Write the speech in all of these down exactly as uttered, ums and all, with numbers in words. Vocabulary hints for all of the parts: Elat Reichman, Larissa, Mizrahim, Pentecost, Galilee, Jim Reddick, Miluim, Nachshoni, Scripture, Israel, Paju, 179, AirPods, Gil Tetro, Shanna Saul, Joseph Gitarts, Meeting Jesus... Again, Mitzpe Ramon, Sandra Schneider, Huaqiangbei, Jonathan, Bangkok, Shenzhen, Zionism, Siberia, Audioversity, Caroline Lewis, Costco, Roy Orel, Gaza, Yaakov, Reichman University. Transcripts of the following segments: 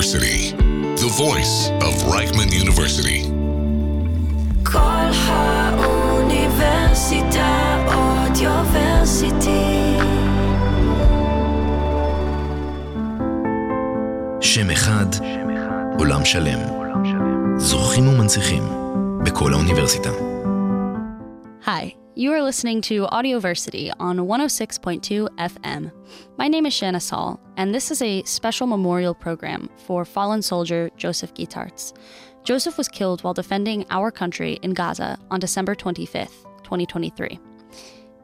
Audioversity, the voice of Reichman University. כל האוניברסיטה Audioversity. שם אחד, עולם שלם. זורחים ומנציחים בכל האוניברסיטה. היי. You are listening to Audioversity on one oh six point two F M. My name is Shanna Saul, and this is a special memorial program for fallen soldier Joseph Gitarts. Joseph was killed while defending our country in Gaza on December twenty-fifth, twenty twenty-three.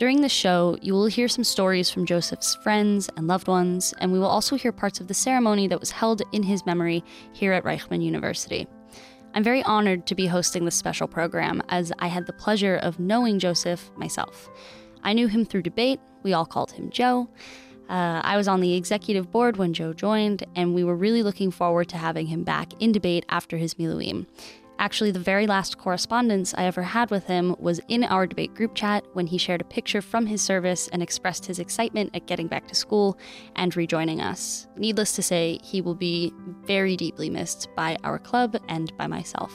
During the show, you will hear some stories from Joseph's friends and loved ones, and we will also hear parts of the ceremony that was held in his memory here at Reichman University. I'm very honored to be hosting this special program, as I had the pleasure of knowing Joseph myself. I knew him through debate. We all called him Joe. Uh, I was on the executive board when Joe joined, and we were really looking forward to having him back in debate after his Miluim. Actually, the very last correspondence I ever had with him was in our debate group chat when he shared a picture from his service and expressed his excitement at getting back to school and rejoining us. Needless to say, he will be very deeply missed by our club and by myself.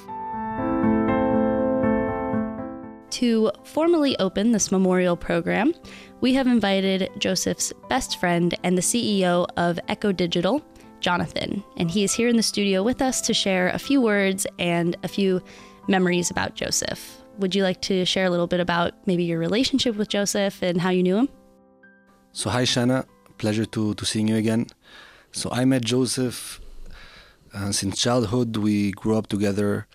To formally open this memorial program, we have invited Joseph's best friend and the C E O of Echo Digital, Jonathan, and he is here in the studio with us to share a few words and a few memories about Joseph. Would you like to share a little bit about maybe your relationship with Joseph and how you knew him? So hi Shanna, pleasure to, to seeing you again. So I met Joseph uh, since childhood. We grew up together,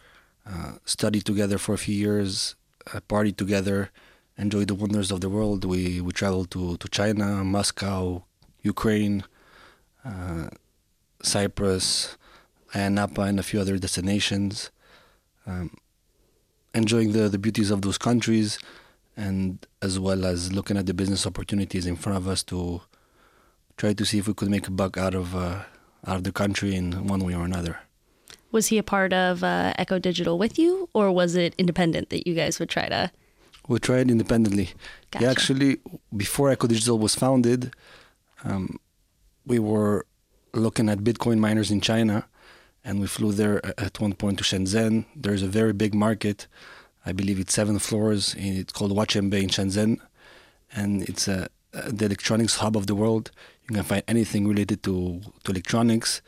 uh, studied together for a few years, uh, partied together, enjoyed the wonders of the world. We, we traveled to, to China, Moscow, Ukraine, uh, Cyprus, Napa, and a few other destinations, um, enjoying the, the beauties of those countries, and as well as looking at the business opportunities in front of us to try to see if we could make a buck out of uh, out of the country in one way or another. Was he a part of uh, Echo Digital with you, or was it independent that you guys would try to? We tried independently. Gotcha. Yeah, actually, before Echo Digital was founded, um, we were looking at Bitcoin miners in China, and we flew there at one point to Shenzhen. There's a very big market. I believe it's seven floors. It's called Huaqiangbei in Shenzhen, and it's a, the electronics hub of the world. You can find anything related to, to electronics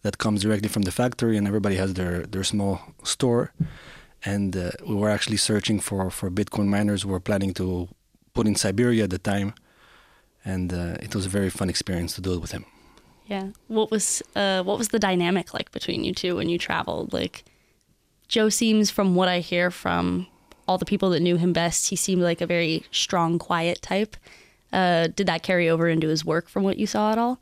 that comes directly from the factory, and everybody has their, their small store. And uh, we were actually searching for, for Bitcoin miners. We were planning to put in Siberia at the time, and uh, it was a very fun experience to do it with him. Yeah. What was uh, what was the dynamic like between you two when you traveled? Like, Joe seems, from what I hear from all the people that knew him best, he seemed like a very strong, quiet type. Uh, did that carry over into his work from what you saw at all?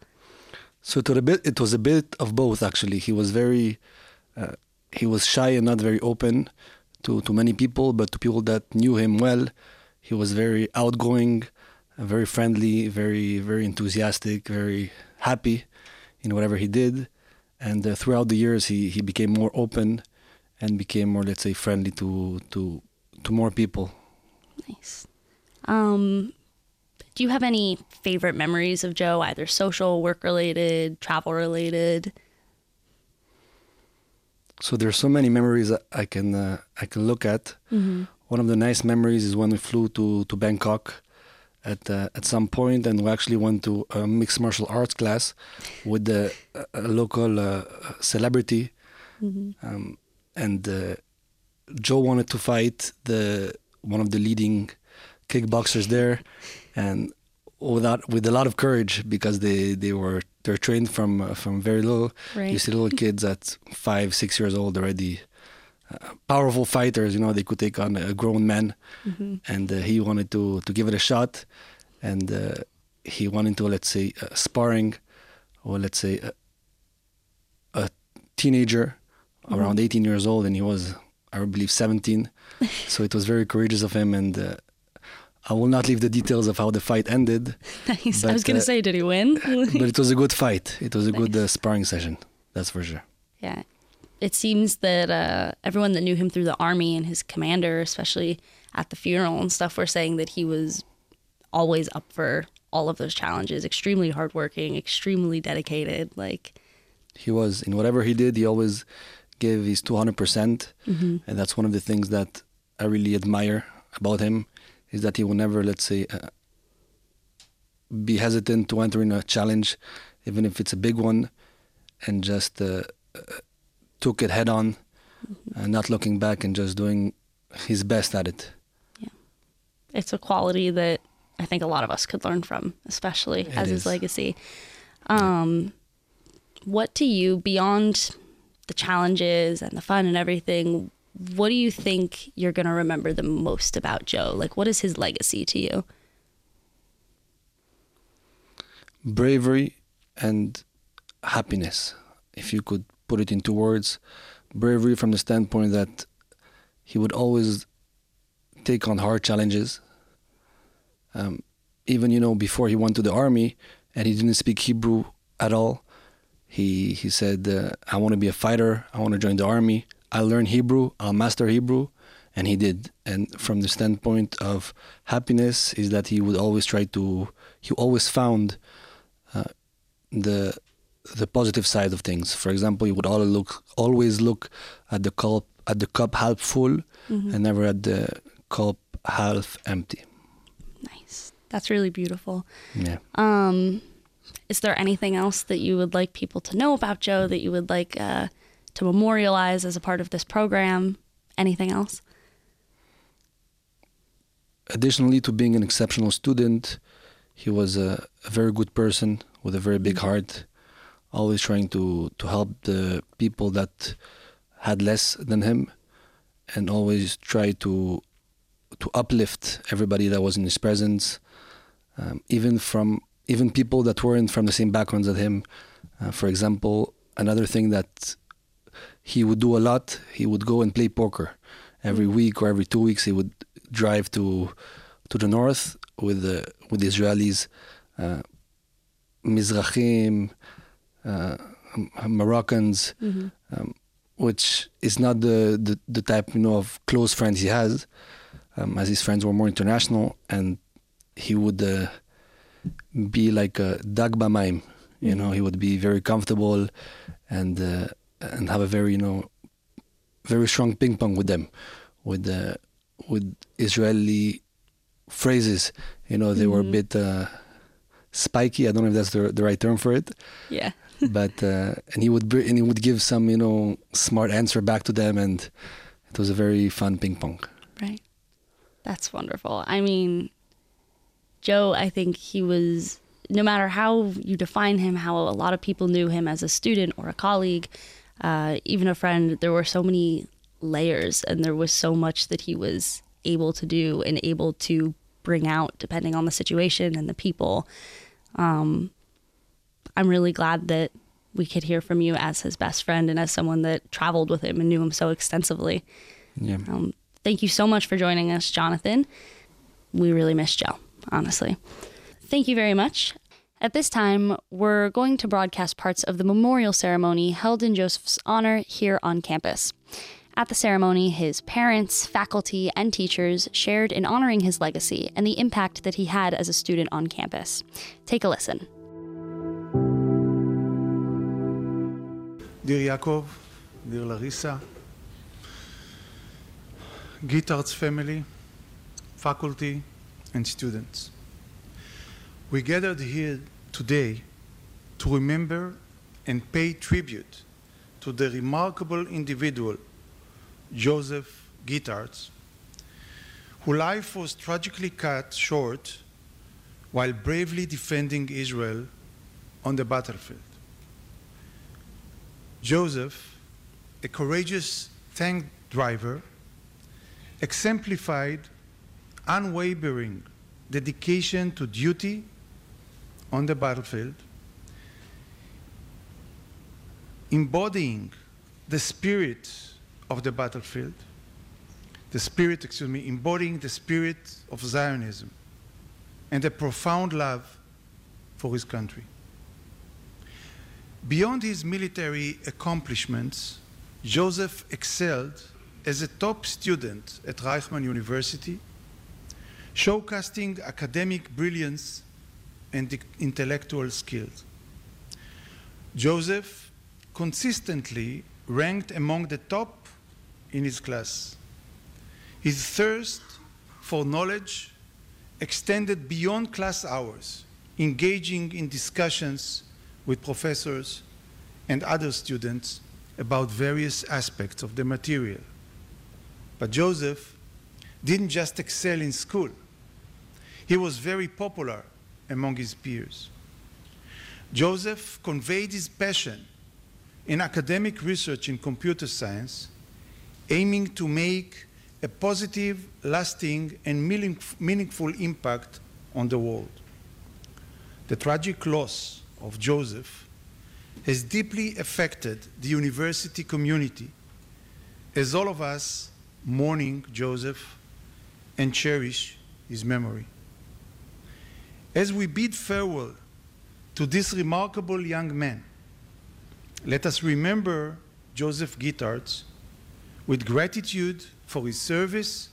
So it was a bit, it was a bit of both, actually. He was very, uh, he was shy and not very open to, to many people, but to people that knew him well, he was very outgoing, very friendly, very, very enthusiastic, very happy in whatever he did. And uh, throughout the years, he, he became more open and became more, let's say, friendly to to, to more people. Nice. Um, do you have any favorite memories of Joe, either social, work-related, travel-related? So there's so many memories I can uh, I can look at. Mm-hmm. One of the nice memories is when we flew to, to Bangkok at uh, at some point, and we actually went to a mixed martial arts class with the uh, a local uh, celebrity. Mm-hmm. um, and uh, Joe wanted to fight the one of the leading kickboxers there, and without with a lot of courage, because they, they were they're trained from uh, from very little. Right. You see little kids at five six years old already. Uh, powerful fighters, you know, they could take on a grown man. Mm-hmm. And uh, he wanted to, to give it a shot, and uh, he wanted to, let's say, uh, sparring, or let's say uh, a teenager. Mm-hmm. Around eighteen years old, and he was, I believe, seventeen. So it was very courageous of him, and uh, I will not leave the details of how the fight ended. Nice. But I was going to uh, say, did he win? But it was a good fight. It was a nice. good uh, sparring session, that's for sure. Yeah. It seems that uh, everyone that knew him through the army and his commander, especially at the funeral and stuff, were saying that he was always up for all of those challenges, extremely hardworking, extremely dedicated. Like, He was, in whatever he did, he always gave his two hundred percent. Mm-hmm. And that's one of the things that I really admire about him, is that he will never, let's say, uh, be hesitant to enter in a challenge, even if it's a big one, and just uh, uh, took it head on, mm-hmm. and not looking back, and just doing his best at it. Yeah. It's a quality that I think a lot of us could learn from, especially it as is. His legacy. Um, yeah. What do you, beyond the challenges and the fun and everything, what do you think you're going to remember the most about Joe? Like, what is his legacy to you? Bravery and happiness, if you could put it into words. Bravery from the standpoint that he would always take on hard challenges. Um, even, you know, before he went to the army and he didn't speak Hebrew at all, he, he said, uh, I want to be a fighter. I want to join the army. I'll learn Hebrew, I'll master Hebrew, and he did. And from the standpoint of happiness is that he would always try to, he always found uh, the the positive side of things. For example, he would all look, always look at the cup, at the cup half full, mm-hmm. and never at the cup half empty. Nice, that's really beautiful. Yeah. Um, is there anything else that you would like people to know about Joe, that you would like uh, to memorialize as a part of this program? Anything else? Additionally to being an exceptional student, he was a, a very good person with a very big heart, always trying to, to help the people that had less than him, and always try to to uplift everybody that was in his presence, um, even from even people that weren't from the same backgrounds as him. Uh, for example, another thing that he would do a lot, he would go and play poker. Every week or every two weeks, he would drive to to the north with the with the Israelis, uh, Mizrahim, uh, Moroccans, mm-hmm. um, which is not the, the, the type, you know, of close friends he has, um, as his friends were more international, and he would uh, be like a dag b'mayim, you know, he would be very comfortable and... Uh, and have a very, you know, very strong ping pong with them, with uh, with Israeli phrases. You know, they mm-hmm. were a bit uh, spiky. I don't know if that's the, the right term for it. Yeah. but uh, and he would br- and he would give some, you know, smart answer back to them, and it was a very fun ping pong. Right. That's wonderful. I mean, Joe, I think he was, no matter how you define him, how a lot of people knew him as a student or a colleague. Uh, even a friend, there were so many layers, and there was so much that he was able to do and able to bring out depending on the situation and the people. Um, I'm really glad that we could hear from you as his best friend and as someone that traveled with him and knew him so extensively. Yeah. Um, thank you so much for joining us, Jonathan. We really miss Joe, honestly. Thank you very much. At this time, we're going to broadcast parts of the memorial ceremony held in Joseph's honor here on campus. At the ceremony, his parents, faculty, and teachers shared in honoring his legacy and the impact that he had as a student on campus. Take a listen. Dear Yaakov, dear Larissa, Gitarts family, faculty, and students. We gathered here today to remember and pay tribute to the remarkable individual, Joseph Gitarts, whose life was tragically cut short while bravely defending Israel on the battlefield. Joseph, a courageous tank driver, exemplified unwavering dedication to duty on the battlefield, embodying the spirit of the battlefield, the spirit, excuse me, embodying the spirit of Zionism and a profound love for his country. Beyond his military accomplishments, Joseph excelled as a top student at Reichman University, showcasing academic brilliance and intellectual skills. Joseph consistently ranked among the top in his class. His thirst for knowledge extended beyond class hours, engaging in discussions with professors and other students about various aspects of the material. But Joseph didn't just excel in school. He was very popular among his peers. Joseph conveyed his passion in academic research in computer science, aiming to make a positive, lasting, and meaningful impact on the world. The tragic loss of Joseph has deeply affected the university community, as all of us mourning Joseph and cherish his memory. As we bid farewell to this remarkable young man, let us remember Joseph Gitarts with gratitude for his service,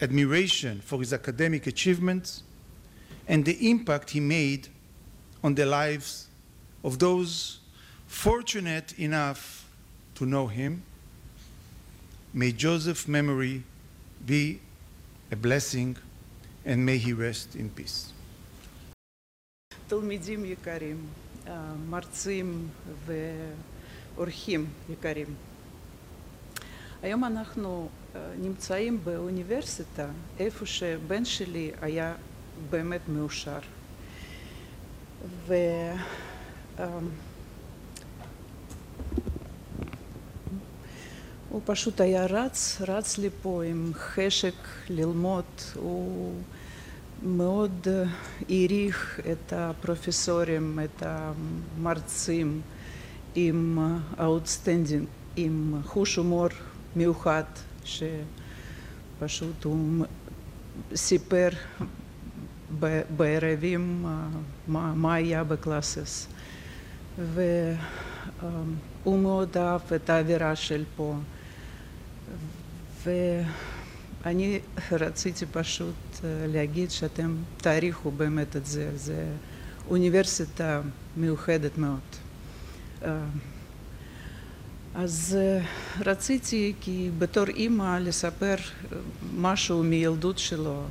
admiration for his academic achievements, and the impact he made on the lives of those fortunate enough to know him. May Joseph's memory be a blessing, and may he rest in peace. תלמידים יקרים, מרצים ואורחים יקרים. היום אנחנו נמצאים באוניברסיטה, איפה שהבן שלי היה באמת מאושר. הוא פשוט היה רץ, רץ לי פה עם חשק ללמוד. הוא מאוד העריך את הפרופסורים, את המרצים עם outstanding, עם חוש הומור מיוחד, שפשוט הוא סיפר בערבים מה, מה היה בקלאסס. והוא מאוד אהב את האווירה של פה. ואני רציתי פשוט להגיד שאתם תעריכו באמת את זה. זו אוניברסיטה מיוחדת מאוד. אז רציתי, כי בתור אימא, לספר משהו מילדות שלו.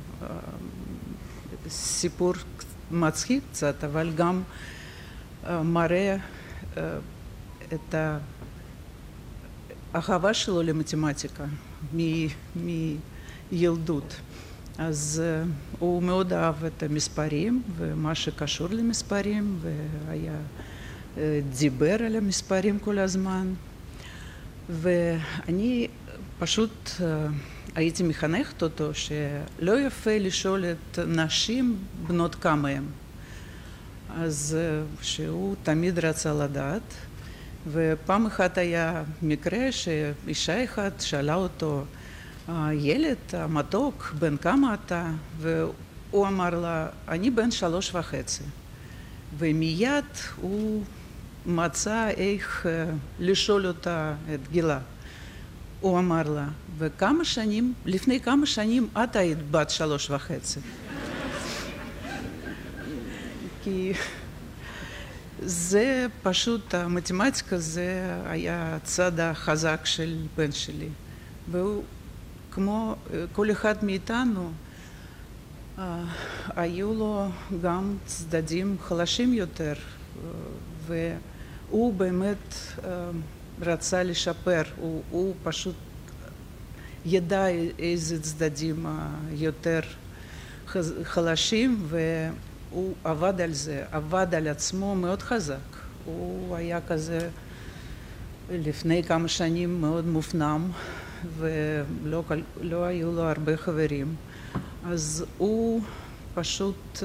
סיפור מצחיק קצת, אבל גם מראה את האהבה שלו למתמטיקה מילדות. אז הוא מאוד אהב את המספרים ומה שקשור למספרים, והיה דיבר על המספרים כל הזמן. ואני פשוט הייתי מחנכת אותו שלא יפה לשאול את נשים בנות כמה הן. אז שהוא תמיד רצה לדעת, ופעם אחת היה מקרה שאישה אחת שאלה אותו, ילד המתוק, בן כמה אתה? והוא אמר לה, אני בן שלוש וחצי. ומיד הוא מצא איך לשאול אותה את גילה. הוא אמר לה, וכמה שנים, לפני כמה שנים את היית בת שלוש וחצי. כי זה פשוט, המתמטיקה זה היה הצד החזק של בן שלי. והוא, כמו כל אחד מאיתנו, היו לו גם צדדים חלשים יותר, והוא באמת רצה לשפר, הוא, הוא פשוט ידע איזה צדדים יותר חלשים, והוא עבד על זה, עבד על עצמו מאוד חזק. הוא היה כזה לפני כמה שנים מאוד מופנם, ולא לא היו לו הרבה חברים. אז הוא פשוט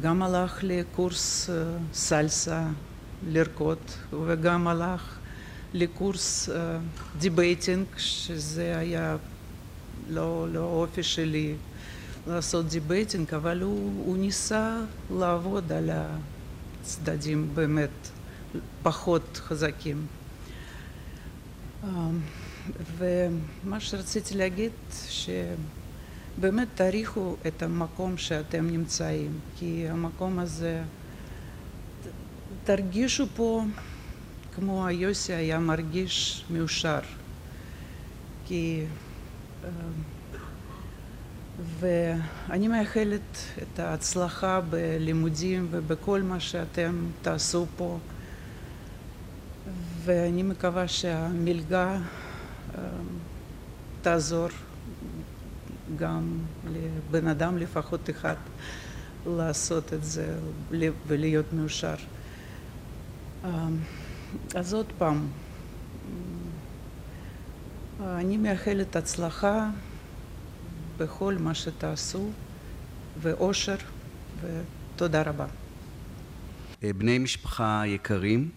גם הלך לקורס סלסה לרקוד, וגם הלך לקורס דיבייטינג, שזה היה לא אופי שלי לעשות דיבייטינג, אבל הוא ניסה לעבוד על הצדדים באמת פחות חזקים. ומה שרציתי להגיד, שבאמת תעריכו את המקום שאתם נמצאים, כי המקום הזה, תרגישו פה כמו היוסי היה מרגיש מאושר. כי... ואני מאחלת את ההצלחה בלימודים ובכל מה שאתם תעשו פה. ואני מקווה שהמלגה תעזור גם לבן אדם לפחות אחד לעשות את זה ולהיות מאושר. אז עוד פעם, אני מאחלת הצלחה בכל מה שתעשו, ואושר, ותודה רבה. בני משפחה יקרים,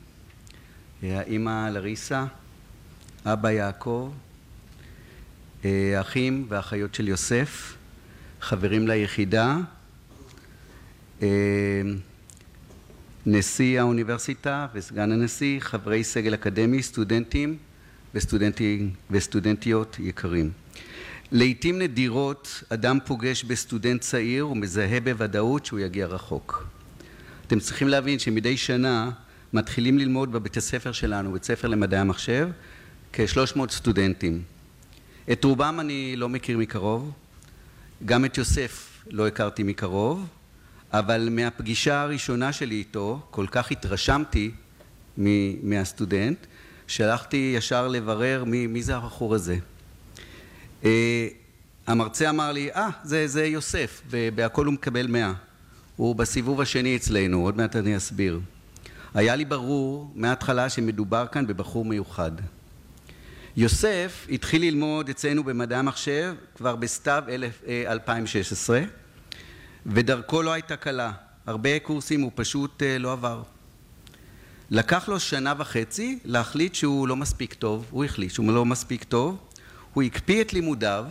האמא לריסה, אבא יעקב, האחים והאחיות של יוסף, חברים ליחידה, נשיא האוניברסיטה וסגן הנשיא, חברי סגל אקדמי, סטודנטים וסטודנטיות יקרים. לעתים נדירות אדם פוגש בסטודנט צעיר ומזהה בוודאות שהוא יגיע רחוק. אתם צריכים להבין שמדי שנה מתחילים ללמוד בבית הספר שלנו, בית ספר למדעי המחשב, כ-שלוש מאות סטודנטים. את רובם אני לא מכיר מקרוב, גם את יוסף לא הכרתי מקרוב, אבל מהפגישה הראשונה שלי איתו, כל כך התרשמתי מהסטודנט, שלחתי ישר לברר מי זה הבחור הזה. המרצה אמר לי, אה, זה יוסף, ובהכל הוא מקבל מאה. הוא בסיבוב השני אצלנו, עוד מעט אני אסביר. היה לי ברור מההתחלה שמדובר כאן בבחור מיוחד. יוסף התחיל ללמוד אצלנו במדעי המחשב כבר בסתיו אלפיים שש עשרה, ודרכו לא הייתה קלה. הרבה קורסים הוא פשוט לא עבר. לקח לו שנה וחצי להחליט שהוא לא מספיק טוב, הוא החליט שהוא לא מספיק טוב, הוא הקפיא את לימודיו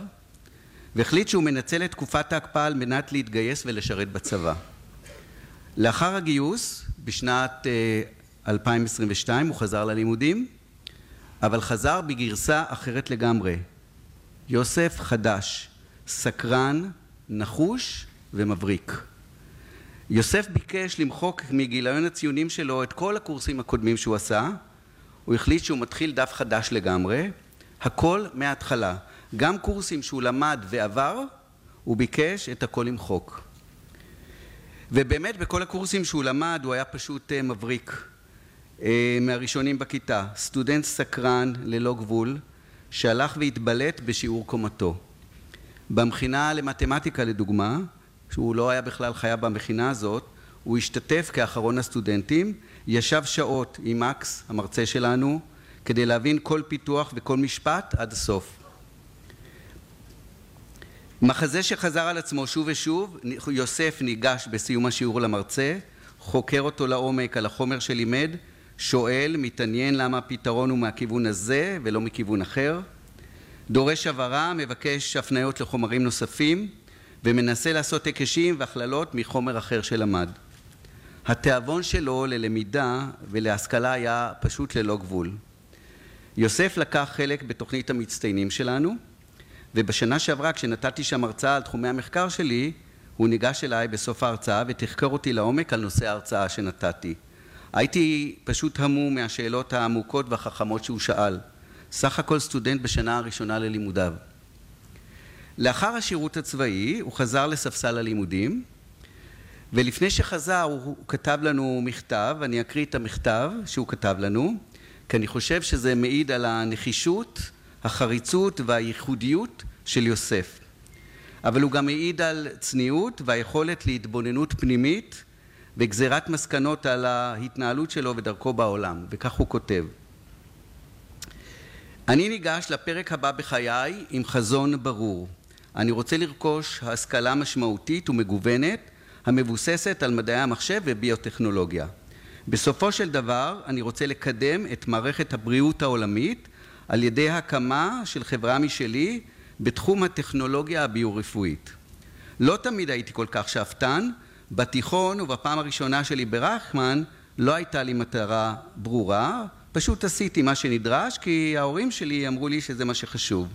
והחליט שהוא מנצל את תקופת ההקפאה על מנת להתגייס ולשרת בצבא. לאחר הגיוס, בשנת אלפיים עשרים ושתיים הוא חזר ללימודים, אבל חזר בגרסה אחרת לגמרי. יוסף חדש, סקרן, נחוש ומבריק. יוסף ביקש למחוק מגיליון הציונים שלו את כל הקורסים הקודמים שהוא עשה. הוא החליט שהוא מתחיל דף חדש לגמרי, הכל מההתחלה. גם קורסים שהוא למד ועבר, הוא ביקש את הכל למחוק. ובאמת בכל הקורסים שהוא למד הוא היה פשוט מבריק, מהראשונים בכיתה, סטודנט סקרן ללא גבול, שהלך והתבלט בשיעור קומתו. במכינה למתמטיקה לדוגמה, שהוא לא היה בכלל חיה במכינה הזאת, הוא השתתף כאחרון הסטודנטים, ישב שעות עם מקס, המרצה שלנו, כדי להבין כל פיתוח וכל משפט עד הסוף. מחזה שחזר על עצמו שוב ושוב, יוסף ניגש בסיום השיעור למרצה, חוקר אותו לעומק על החומר שלימד, שואל, מתעניין למה הפתרון הוא מהכיוון הזה ולא מכיוון אחר, דורש הבהרה, מבקש הפניות לחומרים נוספים, ומנסה לעשות היקשים והכללות מחומר אחר שלמד. התיאבון שלו ללמידה ולהשכלה היה פשוט ללא גבול. יוסף לקח חלק בתוכנית המצטיינים שלנו, ובשנה שעברה כשנתתי שם הרצאה על תחומי המחקר שלי, הוא ניגש אליי בסוף ההרצאה ותחקר אותי לעומק על נושא ההרצאה שנתתי. הייתי פשוט המום מהשאלות העמוקות והחכמות שהוא שאל. סך הכל סטודנט בשנה הראשונה ללימודיו. לאחר השירות הצבאי הוא חזר לספסל הלימודים, ולפני שחזר הוא כתב לנו מכתב, אני אקריא את המכתב שהוא כתב לנו, כי אני חושב שזה מעיד על הנחישות, החריצות והייחודיות של יוסף. אבל הוא גם העיד על צניעות והיכולת להתבוננות פנימית וגזירת מסקנות על ההתנהלות שלו ודרכו בעולם, וכך הוא כותב. אני ניגש לפרק הבא בחיי עם חזון ברור. אני רוצה לרכוש השכלה משמעותית ומגוונת המבוססת על מדעי המחשב וביוטכנולוגיה. בסופו של דבר אני רוצה לקדם את מערכת הבריאות העולמית על ידי הקמה של חברה משלי בתחום הטכנולוגיה הביו-רפואית. לא תמיד הייתי כל כך שאפתן, בתיכון ובפעם הראשונה שלי ברחמן לא הייתה לי מטרה ברורה, פשוט עשיתי מה שנדרש כי ההורים שלי אמרו לי שזה מה שחשוב.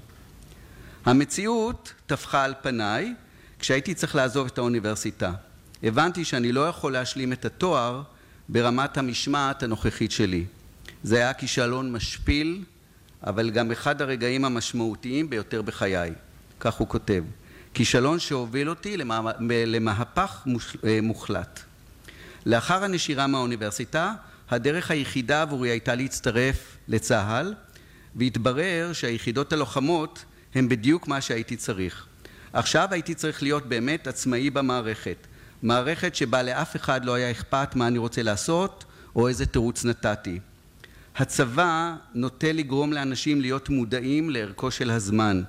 המציאות טפחה על פניי כשהייתי צריך לעזוב את האוניברסיטה. הבנתי שאני לא יכול להשלים את התואר ברמת המשמעת הנוכחית שלי. זה היה כישלון משפיל, אבל גם אחד הרגעים המשמעותיים ביותר בחיי. כך הוא כותב. כישלון שהוביל אותי למה, למהפך מוחלט. לאחר הנשירה מהאוניברסיטה, הדרך היחידה עבורי הייתה להצטרף לצה"ל, והתברר שהיחידות הלוחמות הן בדיוק מה שהייתי צריך. עכשיו הייתי צריך להיות באמת עצמאי במערכת. מערכת שבה לאף אחד לא היה אכפת מה אני רוצה לעשות, או איזה תירוץ נתתי. הצבא נוטה לגרום לאנשים להיות מודעים לערכו של הזמן.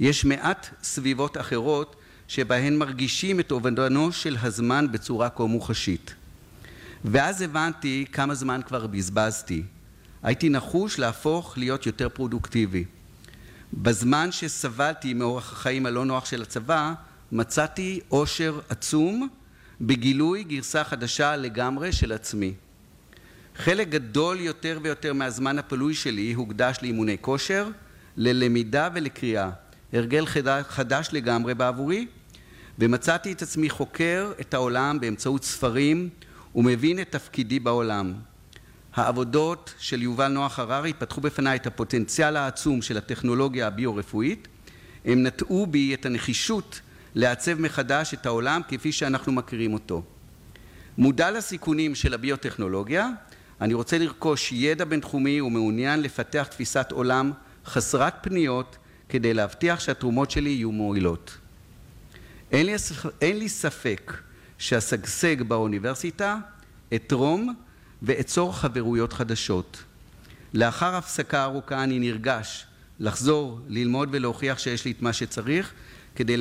יש מעט סביבות אחרות שבהן מרגישים את אובדנו של הזמן בצורה כה מוחשית. ואז הבנתי כמה זמן כבר בזבזתי. הייתי נחוש להפוך להיות יותר פרודוקטיבי. בזמן שסבלתי מאורח החיים הלא נוח של הצבא, מצאתי אושר עצום בגילוי גרסה חדשה לגמרי של עצמי. חלק גדול יותר ויותר מהזמן הפלוי שלי הוקדש לאימוני כושר, ללמידה ולקריאה. הרגל חדש לגמרי בעבורי, ומצאתי את עצמי חוקר את העולם באמצעות ספרים ומבין את תפקידי בעולם. העבודות של יובל נוח הררי פתחו בפני את הפוטנציאל העצום של הטכנולוגיה הביו-רפואית. הם נטעו בי את הנחישות לעצב מחדש את העולם כפי שאנחנו מכירים אותו. מודע לסיכונים של הביוטכנולוגיה, אני רוצה לרכוש ידע בינתחומי ומעוניין לפתח תפיסת עולם חסרת פניות כדי להבטיח שהתרומות שלי יהיו מועילות. אין לי, אין לי ספק שהשגשג באוניברסיטה אתרום ואצור חברויות חדשות. לאחר הפסקה ארוכה אני נרגש לחזור, ללמוד ולהוכיח שיש לי את מה שצריך כדי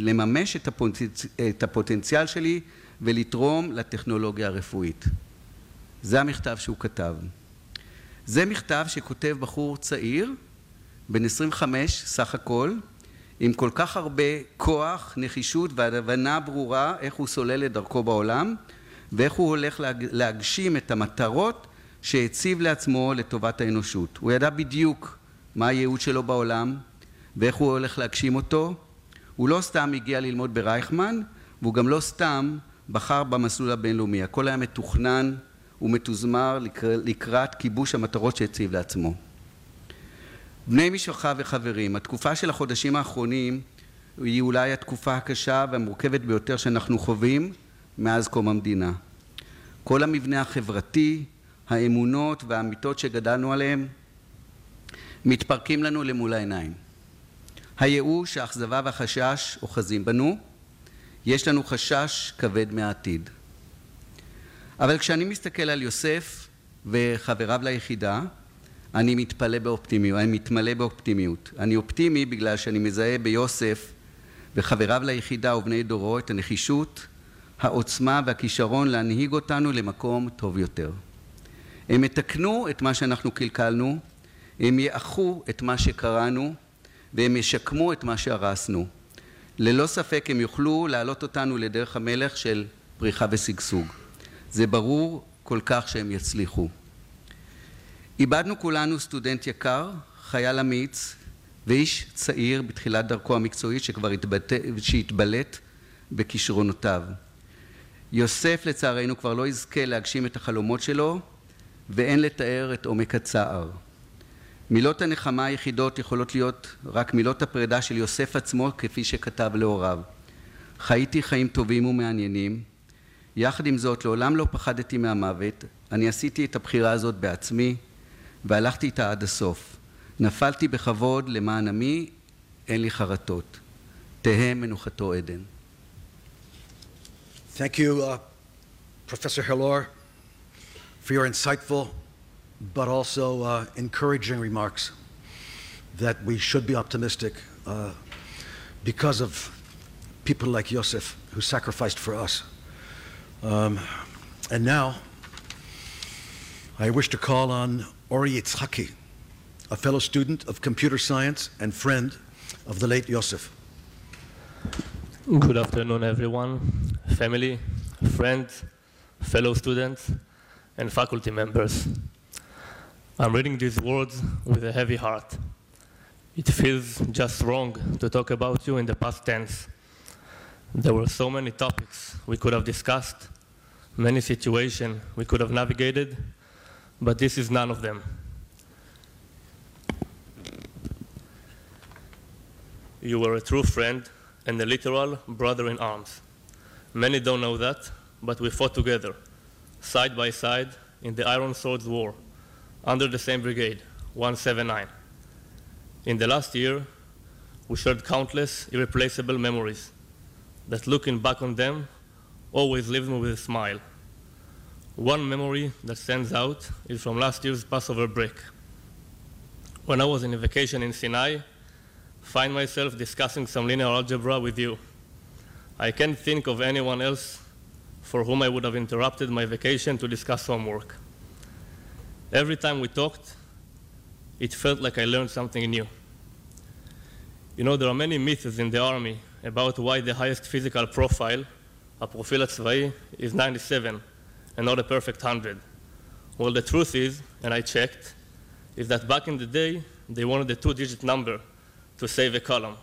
לממש את הפוטנציאל שלי ולתרום לטכנולוגיה הרפואית. זה המכתב שהוא כתב. זה מכתב שכותב בחור צעיר, בן עשרים וחמש סך הכל, עם כל כך הרבה כוח, נחישות והבנה ברורה איך הוא סולל את דרכו בעולם, ואיך הוא הולך להגשים את המטרות שהציב לעצמו לטובת האנושות. הוא ידע בדיוק מה הייעוד שלו בעולם, ואיך הוא הולך להגשים אותו. הוא לא סתם הגיע ללמוד ברייכמן, והוא גם לא סתם בחר במסלול הבינלאומי. הכל היה מתוכנן ומתוזמר לקראת כיבוש המטרות שהציב לעצמו. בני משפחה וחברים, התקופה של החודשים האחרונים היא אולי התקופה הקשה והמורכבת ביותר שאנחנו חווים מאז קום המדינה. כל המבנה החברתי, האמונות והאמיתות שגדלנו עליהם מתפרקים לנו למול העיניים. הייאוש, האכזבה והחשש אוחזים בנו. יש לנו חשש כבד מהעתיד. אבל כשאני מסתכל על יוסף וחבריו ליחידה, אני מתפלא באופטימיות, אני מתמלא באופטימיות. אני אופטימי בגלל שאני מזהה ביוסף וחבריו ליחידה ובני דורו את הנחישות, העוצמה והכישרון להנהיג אותנו למקום טוב יותר. הם יתקנו את מה שאנחנו קלקלנו, הם יאחו את מה שקראנו, והם ישקמו את מה שהרסנו. ללא ספק הם יוכלו להעלות אותנו לדרך המלך של פריחה ושגשוג. זה ברור כל כך שהם יצליחו. איבדנו כולנו סטודנט יקר, חייל אמיץ, ואיש צעיר בתחילת דרכו המקצועית שכבר התבט... שהתבלט בכישרונותיו. יוסף לצערנו כבר לא יזכה להגשים את החלומות שלו, ואין לתאר את עומק הצער. מילות הנחמה היחידות יכולות להיות רק מילות הפרידה של יוסף עצמו כפי שכתב להוריו. חייתי חיים טובים ומעניינים. יחד עם זאת, לעולם לא פחדתי מהמוות. אני עשיתי את הבחירה הזאת בעצמי, והלכתי איתה עד הסוף. נפלתי בכבוד למען עמי, אין לי חרטות. תהא מנוחתו עדן. Thank you, uh, Professor Harari, for your insightful but also uh, encouraging remarks that we should be optimistic uh, because of people like Yosef who sacrificed for us. Um, and now, I wish to call on Ori Itzhaki, a fellow student of computer science and friend of the late Yosef. Good afternoon, everyone, family, friends, fellow students, and faculty members. I'm reading these words with a heavy heart. It feels just wrong to talk about you in the past tense. There were so many topics we could have discussed, many situations we could have navigated, but this is none of them. You were a true friend and a literal brother in arms. Many don't know that, but we fought together, side by side, in the Iron Swords War, under the same brigade, one seventy-nine. In the last year, we shared countless irreplaceable memories that, looking back on them, always leaves me with a smile. One memory that stands out is from last year's Passover break. When I was on vacation in Sinai, find myself discussing some linear algebra with you. I can't think of anyone else for whom I would have interrupted my vacation to discuss homework. Every time we talked, it felt like I learned something new. You know, there are many myths in the army about why the highest physical profile, a profil atsvai, is ninety-seven and not a perfect one hundred. Well, the truth is, and I checked, is that back in the day, they wanted a two-digit number to save a column.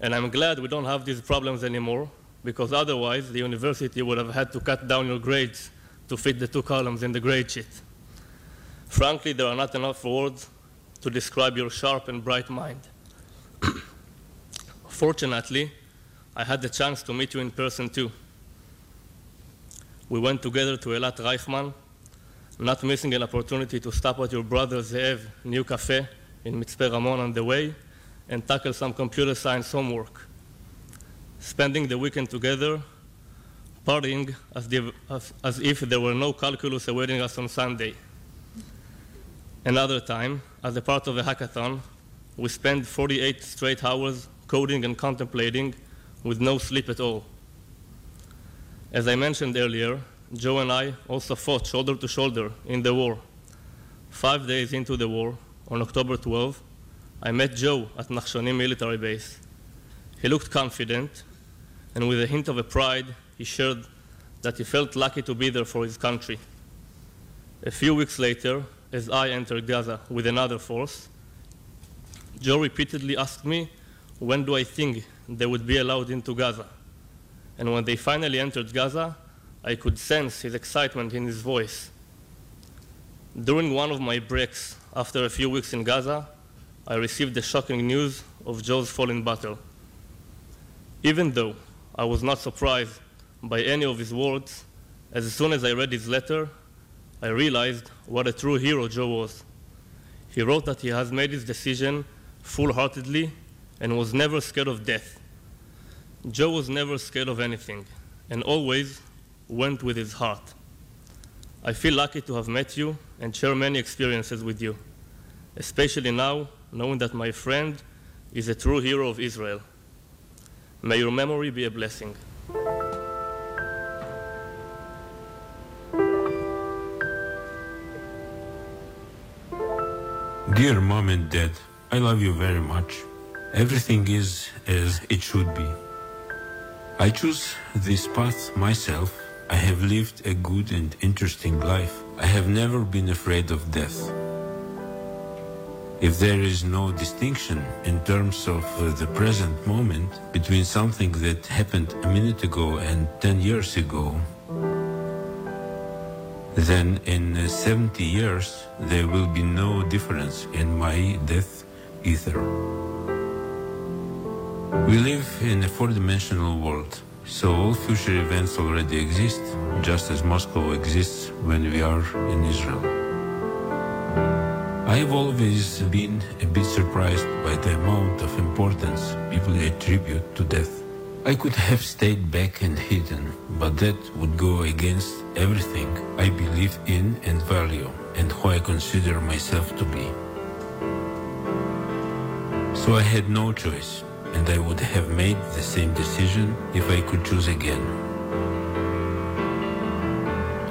And I'm glad we don't have these problems anymore, because otherwise the university would have had to cut down your grades to fit the two columns in the grade sheet. Frankly, there are not enough words to describe your sharp and bright mind. Fortunately, I had the chance to meet you in person too. We went together to Elat Reichman, not missing an opportunity to stop at your brother Zeev's new cafe in Mitzpe Ramon on the way, and tackle some computer science homework. Spending the weekend together, partying as, the, as, as if there were no calculus awaiting us on Sunday. Another time, as a part of a hackathon, we spent forty-eight straight hours coding and contemplating with no sleep at all. As I mentioned earlier, Joe and I also fought shoulder to shoulder in the war. Five days into the war, on October twelfth, I met Joe at Nachshoni military base. He looked confident, and with a hint of a pride, he shared that he felt lucky to be there for his country. A few weeks later, as I entered Gaza with another force, Joe repeatedly asked me, when do I think they would be allowed into Gaza? And when they finally entered Gaza, I could sense his excitement in his voice. During one of my breaks, after a few weeks in Gaza, I received the shocking news of Joe's fall in battle. Even though I was not surprised by any of his words, as soon as I read his letter, I realized what a true hero Joe was. He wrote that he has made his decision full-heartedly and was never scared of death. Joe was never scared of anything and always went with his heart. I feel lucky to have met you and share many experiences with you, especially now, knowing that my friend is a true hero of Israel. May your memory be a blessing. Dear Mom and Dad, I love you very much. Everything is as it should be. I chose this path myself. I have lived a good and interesting life. I have never been afraid of death. If there is no distinction in terms of uh, the present moment between something that happened a minute ago and ten years ago, then in uh, seventy years there will be no difference in my death either. We live in a four-dimensional world, so all future events already exist, just as Moscow exists when we are in Israel. I've always been a bit surprised by the amount of importance people attribute to death. I could have stayed back and hidden, but that would go against everything I believe in and value, and who I consider myself to be. So I had no choice, and I would have made the same decision if I could choose again.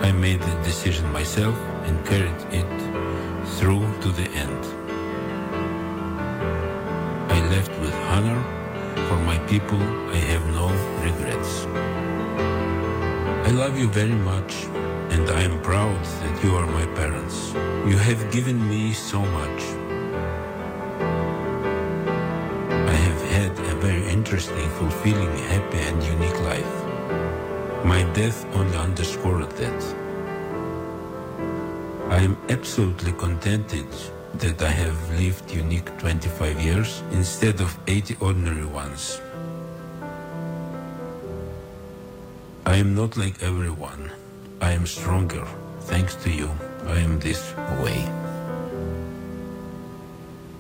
I made the decision myself and carried it through to the end. I left with honor. For my people, I have no regrets. I love you very much, and I am proud that you are my parents. You have given me so much. I have had a very interesting, fulfilling, happy, and unique life. My death only underscored that. I am absolutely contented that I have lived unique twenty-five years instead of eighty ordinary ones. I am not like everyone. I am stronger. Thanks to you, I am this way.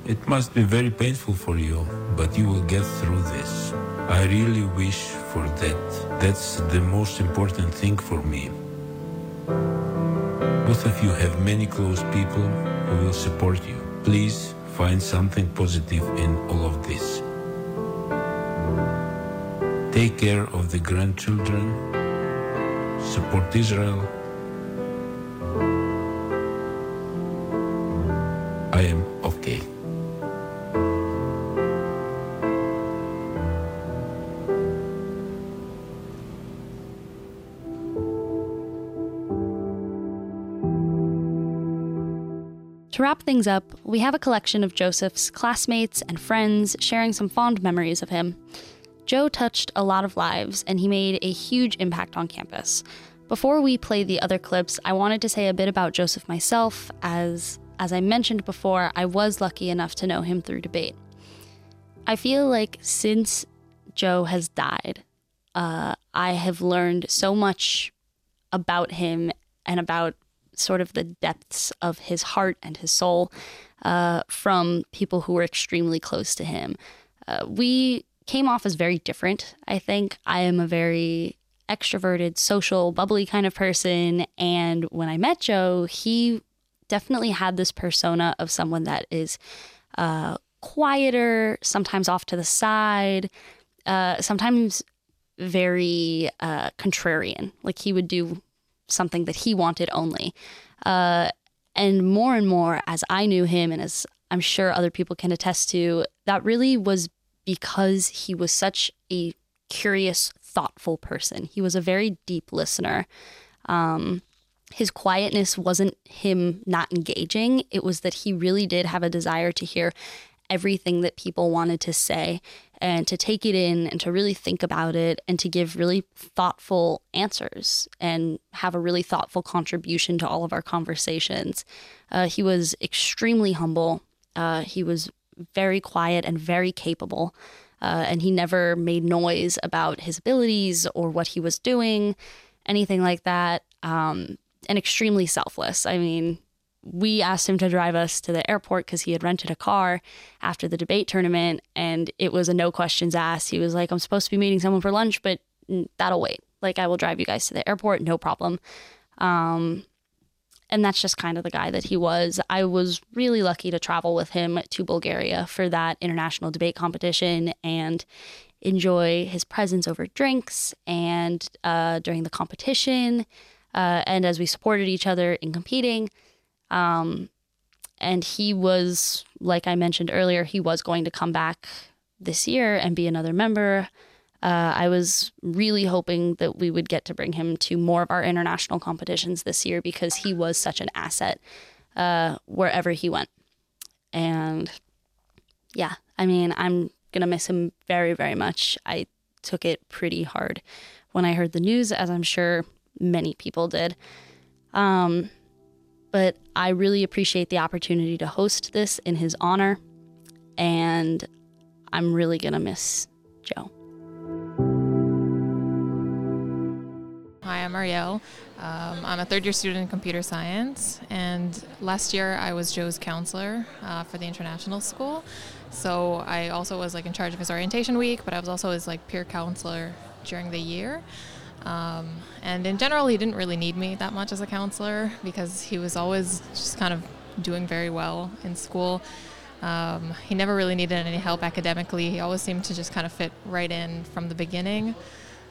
It must be very painful for you, but you will get through this. I really wish for that. That's the most important thing for me. Both of you have many close people who will support you. Please find something positive in all of this. Take care of the grandchildren. Support Israel. I am okay. To wrap things up, we have a collection of Joseph's classmates and friends sharing some fond memories of him. Joe touched a lot of lives, and he made a huge impact on campus. Before we play the other clips, I wanted to say a bit about Joseph myself, as, as I mentioned before, I was lucky enough to know him through debate. I feel like since Joe has died, uh, I have learned so much about him and about sort of the depths of his heart and his soul uh, from people who were extremely close to him. Uh, we came off as very different, I think. I am a very extroverted, social, bubbly kind of person. And when I met Joe, he definitely had this persona of someone that is uh, quieter, sometimes off to the side, uh, sometimes very uh, contrarian. Like he would do something that he wanted only. Uh, and more and more, as I knew him, and as I'm sure other people can attest to, that really was because he was such a curious, thoughtful person. He was a very deep listener. Um, his quietness wasn't him not engaging. It was that he really did have a desire to hear everything that people wanted to say and to take it in and to really think about it and to give really thoughtful answers and have a really thoughtful contribution to all of our conversations. Uh, he was extremely humble. Uh, he was very quiet and very capable. Uh, and he never made noise about his abilities or what he was doing, anything like that. Um, and extremely selfless. I mean, we asked him to drive us to the airport because he had rented a car after the debate tournament, and it was a no questions asked. He was like, I'm supposed to be meeting someone for lunch, but that'll wait. Like, I will drive you guys to the airport, no problem. Um, and that's just kind of the guy that he was. I was really lucky to travel with him to Bulgaria for that international debate competition and enjoy his presence over drinks and uh, during the competition, uh, and as we supported each other in competing. Um, and he was, like I mentioned earlier, he was going to come back this year and be another member. Uh, I was really hoping that we would get to bring him to more of our international competitions this year because he was such an asset, uh, wherever he went. And yeah, I mean, I'm going to miss him very, very much. I took it pretty hard when I heard the news, as I'm sure many people did. Um... But I really appreciate the opportunity to host this in his honor, and I'm really gonna miss Joe. Hi, I'm Arielle. Um, I'm a third-year student in computer science, and last year I was Joe's counselor uh, for the international school. So I also was like in charge of his orientation week, but I was also his like peer counselor during the year. Um, and in general, he didn't really need me that much as a counselor because he was always just kind of doing very well in school. Um, he never really needed any help academically. He always seemed to just kind of fit right in from the beginning.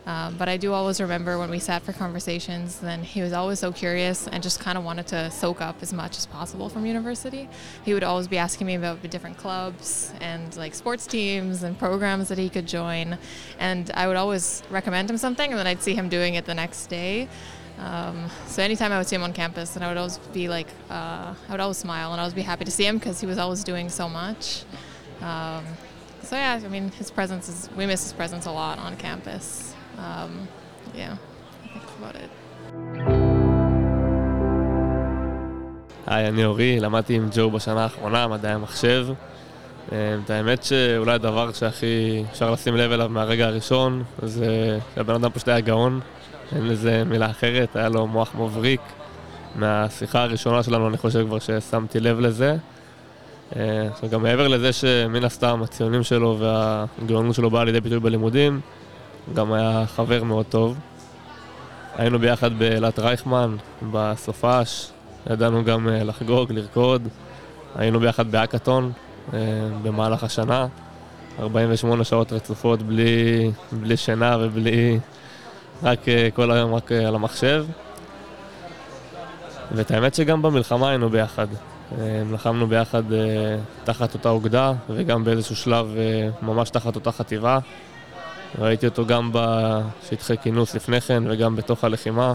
Um, but I do always remember when we sat for conversations, then he was always so curious and just kind of wanted to soak up as much as possible from university. He would always be asking me about the different clubs and like sports teams and programs that he could join. And I would always recommend him something, and then I'd see him doing it the next day. Um, so anytime I would see him on campus, and I would always be like, uh, I would always smile and I would be happy to see him because he was always doing so much. Um, so yeah, I mean, his presence is, we miss his presence a lot on campus. Um, yeah, I think that's about it. היי, אני אורי, למדתי עם ג'ו בשנה האחרונה, מדעי המחשב. את האמת שאולי הדבר שהכי אפשר לשים לב אליו מהרגע הראשון, זה שהבן אדם פשוט היה גאון, אין לזה מילה אחרת, היה לו מוח מבריק. מהשיחה הראשונה שלנו אני חושב כבר ששמתי לב לזה. עכשיו גם מעבר לזה שמן הסתם הציונים שלו והגאונות שלו באה לידי ביטוי בלימודים, גם היה חבר מאוד טוב. היינו ביחד באלת רייכמן, בסופש, ידענו גם לחגוג, לרקוד. היינו ביחד באקטון במהלך השנה, ארבעים ושמונה שעות רצופות בלי, בלי שינה ובלי, רק כל היום רק על המחשב. ואת האמת שגם במלחמה היינו ביחד. לחמנו ביחד תחת אותה אוגדה וגם באיזשהו שלב ממש תחת אותה חטיבה. ראיתי אותו גם בשטחי כינוס לפני כן וגם בתוך הלחימה.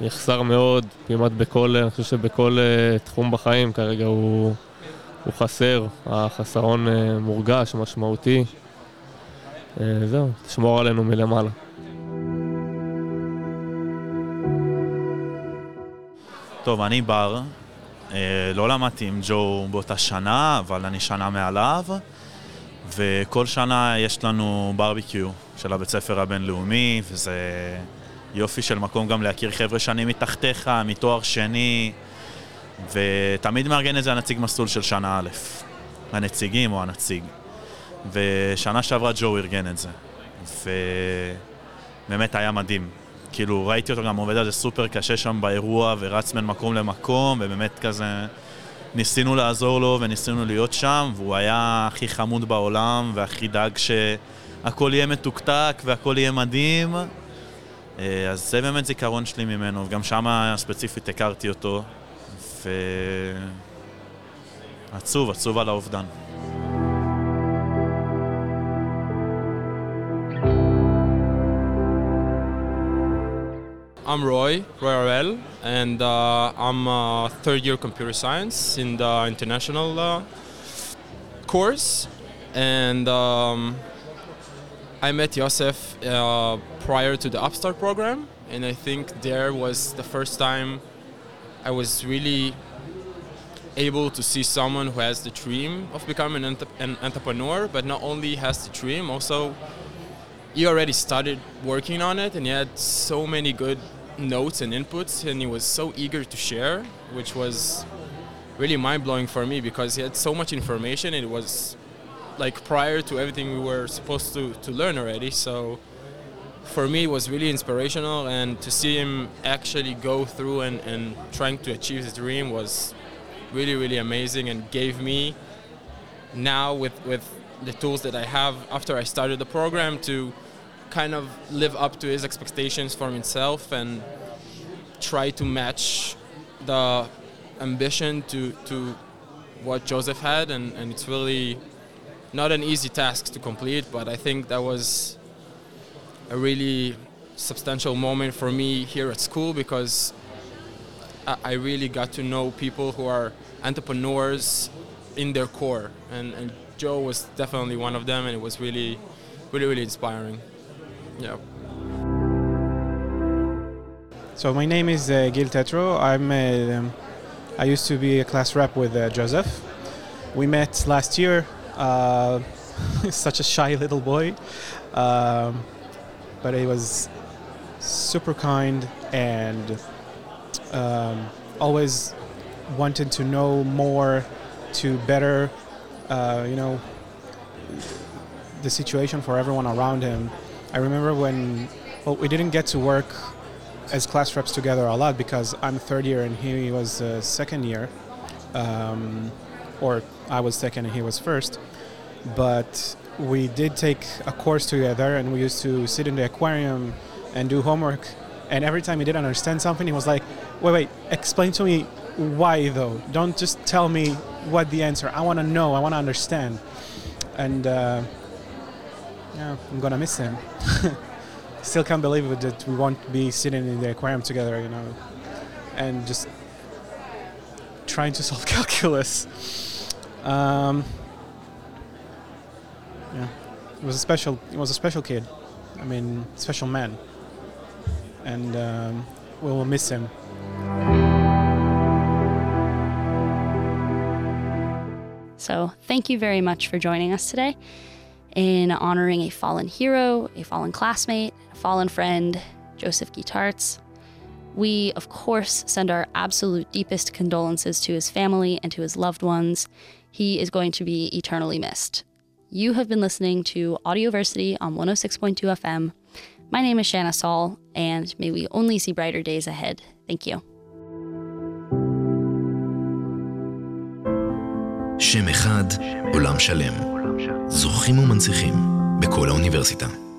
ויחסר מאוד, כמעט בכל, אני חושב שבכל תחום בחיים כרגע הוא, הוא חסר, החסרון מורגש, משמעותי. זהו, תשמור עלינו מלמעלה. טוב, אני בר, לא למדתי עם ג'ו באותה שנה, אבל אני שנה מעליו, וכל שנה יש לנו ברביקיו של הבית ספר הבינלאומי, וזה יופי של מקום גם להכיר חבר'ה שאני מתחתיך, מתואר שני, ותמיד מארגן את זה הנציג מסלול של שנה א', הנציגים או הנציג. ושנה שעברה ג'ו ארגן את זה, ובאמת היה מדהים. כאילו ראיתי אותו גם עובד על זה סופר קשה שם באירוע ורץ מן מקום למקום, ובאמת כזה ניסינו לעזור לו וניסינו להיות שם, והוא היה הכי חמוד בעולם והכי דאג שהכל יהיה מתוקתק והכל יהיה מדהים. אז זה באמת זיכרון שלי ממנו, וגם שם ספציפית הכרתי אותו, ועצוב, עצוב על האובדן. I'm Roy, Roy Orel, and uh, I'm a third year computer science in the international uh, course. And um, I met Joseph uh, prior to the Upstart program, and I think there was the first time I was really able to see someone who has the dream of becoming an, ent- an entrepreneur, but not only has the dream, also he already started working on it, and he had so many good notes and inputs, and he was so eager to share, which was really mind-blowing for me because he had so much information. It was like prior to everything we were supposed to to learn already, so for me it was really inspirational, and to see him actually go through and and trying to achieve his dream was really really amazing, and gave me now with with the tools that I have after I started the program to kind of live up to his expectations for himself and try to match the ambition to to what Joseph had, and and it's really not an easy task to complete, but I think that was a really substantial moment for me here at school, because I, I really got to know people who are entrepreneurs in their core, and and Joe was definitely one of them, and it was really, really, really inspiring. Yeah. So my name is uh, Gil Tetro. I'm a, um, I used to be a class rep with uh, Joseph. We met last year. Uh, such a shy little boy, um, but he was super kind and um, always wanted to know more, to better. Uh, you know, the situation for everyone around him. I remember when, well, we didn't get to work as class reps together a lot because I'm third year and he was uh, second year, um, or I was second and he was first, but we did take a course together, and we used to sit in the aquarium and do homework, and every time he didn't understand something, he was like, wait, wait, explain to me why though, don't just tell me what the answer, I want to know, I want to understand. And uh, yeah, I'm gonna miss him. Still can't believe it that we won't be sitting in the aquarium together, you know, and just trying to solve calculus. Um, yeah, it was a special, it was a special kid, I mean, special man, and um, we will miss him. So thank you very much for joining us today in honoring a fallen hero, a fallen classmate, a fallen friend, Joseph Gitarts. We, of course, send our absolute deepest condolences to his family and to his loved ones. He is going to be eternally missed. You have been listening to Audioversity on one oh six point two F M. My name is Shanna Saul, and may we only see brighter days ahead. Thank you. שם אחד, עולם שלם. זוכים ומנציחים בכל האוניברסיטה.